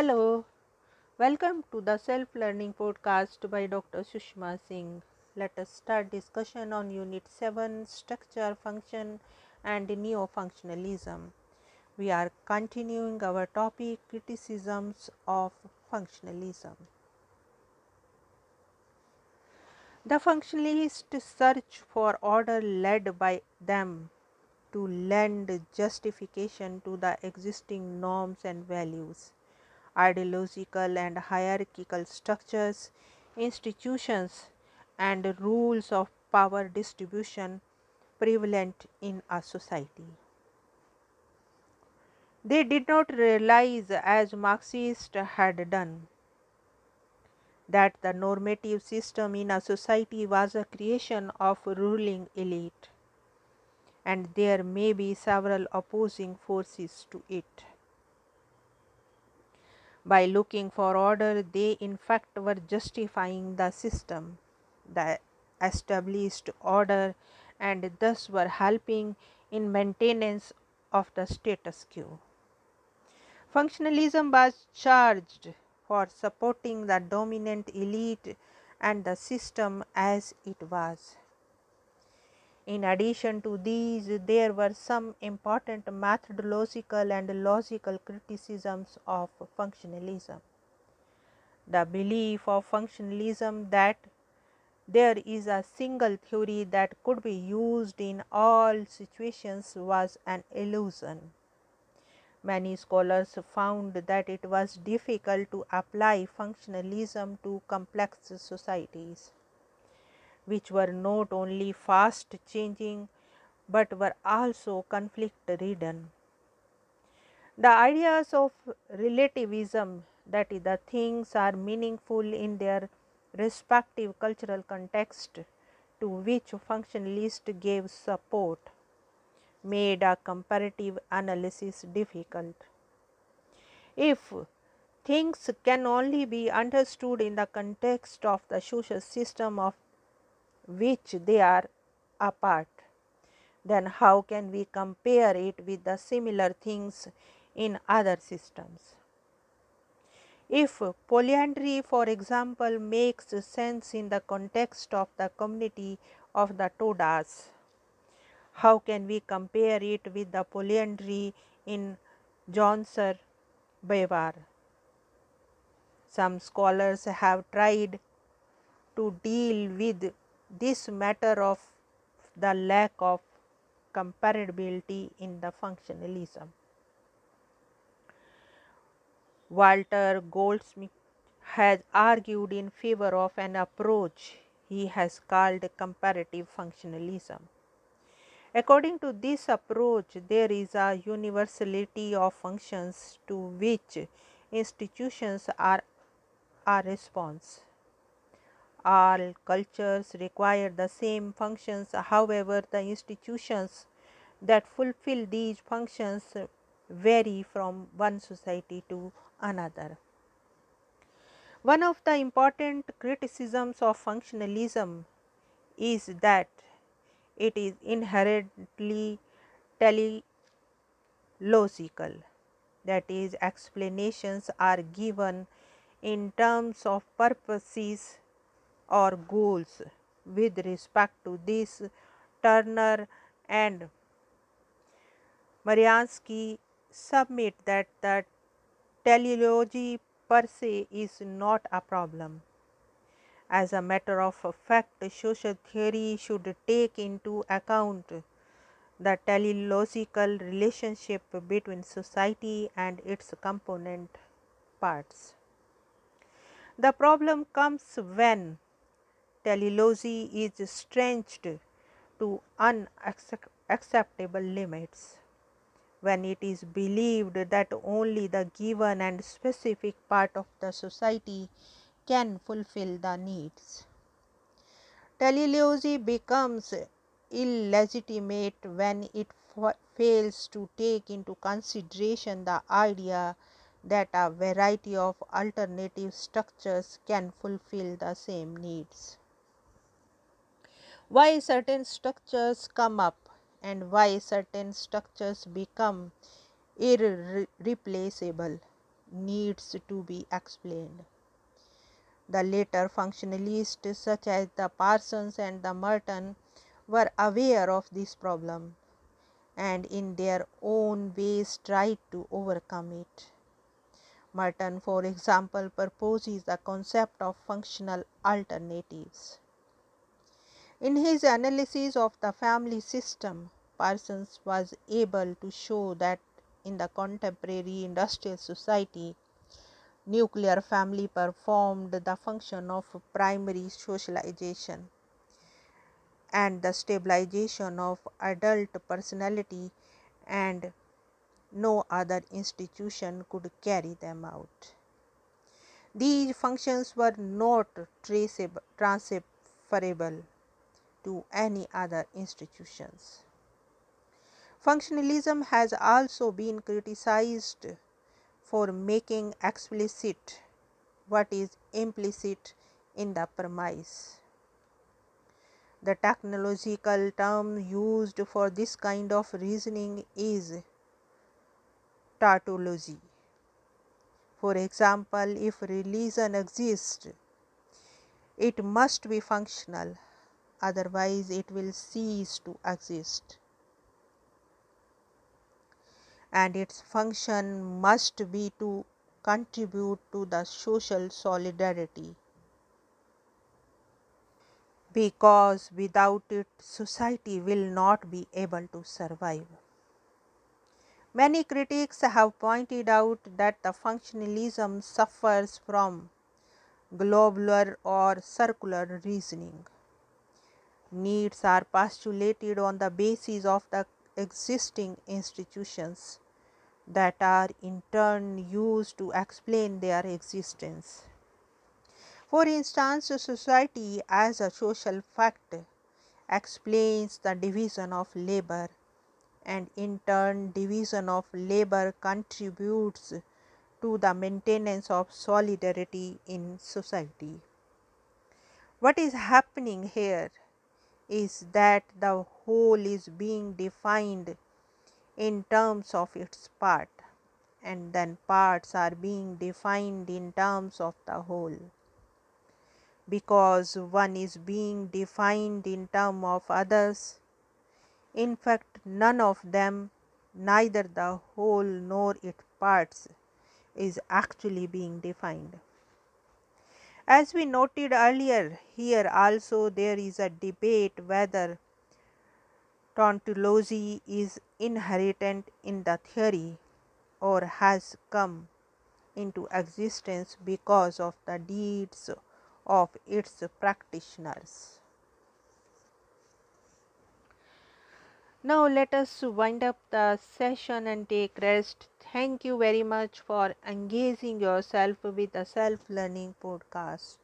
Hello, welcome to the self-learning podcast by Dr. Sushma Singh. Let us start discussion on Unit 7, Structure, Function and Neo-Functionalism. We are continuing our topic, Criticisms of Functionalism. The functionalists search for order led by them to lend justification to the existing norms and values, ideological and hierarchical structures, institutions, and rules of power distribution prevalent in a society. They did not realize, as Marxists had done, that the normative system in a society was a creation of a ruling elite, and there may be several opposing forces to it. By looking for order, they in fact were justifying the system, the established order, and thus were helping in maintenance of the status quo. Functionalism was charged for supporting the dominant elite and the system as it was. In addition to these, there were some important methodological and logical criticisms of functionalism. The belief of functionalism that there is a single theory that could be used in all situations was an illusion. Many scholars found that it was difficult to apply functionalism to complex societies, which were not only fast changing but were also conflict-ridden. The ideas of relativism, that the things are meaningful in their respective cultural context, to which functionalists gave support, made a comparative analysis difficult. If things can only be understood in the context of the social system of which they are a part, then how can we compare it with the similar things in other systems? If polyandry, for example, makes sense in the context of the community of the Todas, how can we compare it with the polyandry in Jaunsar Bawar? Some scholars have tried to deal with this matter of the lack of comparability in the functionalism. Walter Goldsmith has argued in favor of an approach he has called comparative functionalism. According to this approach, there is a universality of functions to which institutions are a response. All cultures require the same functions. However, the institutions that fulfill these functions vary from one society to another. One of the important criticisms of functionalism is that it is inherently teleological, that is, explanations are given in terms of purposes or goals. With respect to this, Turner and Mariansky submit that the teleology per se is not a problem. As a matter of fact, social theory should take into account the teleological relationship between society and its component parts. The problem comes when teleology is stretched to unacceptable limits, when it is believed that only the given and specific part of the society can fulfill the needs. Teleology becomes illegitimate when it fails to take into consideration the idea that a variety of alternative structures can fulfill the same needs. Why certain structures come up and why certain structures become irreplaceable needs to be explained. The later functionalists, such as the Parsons and the Merton, were aware of this problem and in their own ways tried to overcome it. Merton, for example, proposes the concept of functional alternatives. In his analysis of the family system, Parsons was able to show that in the contemporary industrial society, nuclear family performed the function of primary socialization and the stabilization of adult personality, and no other institution could carry them out. These functions were not transferable to any other institutions. Functionalism has also been criticized for making explicit what is implicit in the premise. The technological term used for this kind of reasoning is tautology. For example, if religion exists, it must be functional, otherwise it will cease to exist, and its function must be to contribute to the social solidarity, because without it society will not be able to survive. Many critics have pointed out that the functionalism suffers from globular or circular reasoning. Needs are postulated on the basis of the existing institutions that are in turn used to explain their existence. For instance, society as a social fact explains the division of labor, and in turn division of labor contributes to the maintenance of solidarity in society. What is happening here is that the whole is being defined in terms of its part, and then parts are being defined in terms of the whole, because one is being defined in terms of others. In fact, none of them, neither the whole nor its parts, is actually being defined. As we noted earlier, here also there is a debate whether tautology is inherent in the theory or has come into existence because of the deeds of its practitioners. Now let us wind up the session and take rest. Thank you very much for engaging yourself with the Self-Learning Podcast.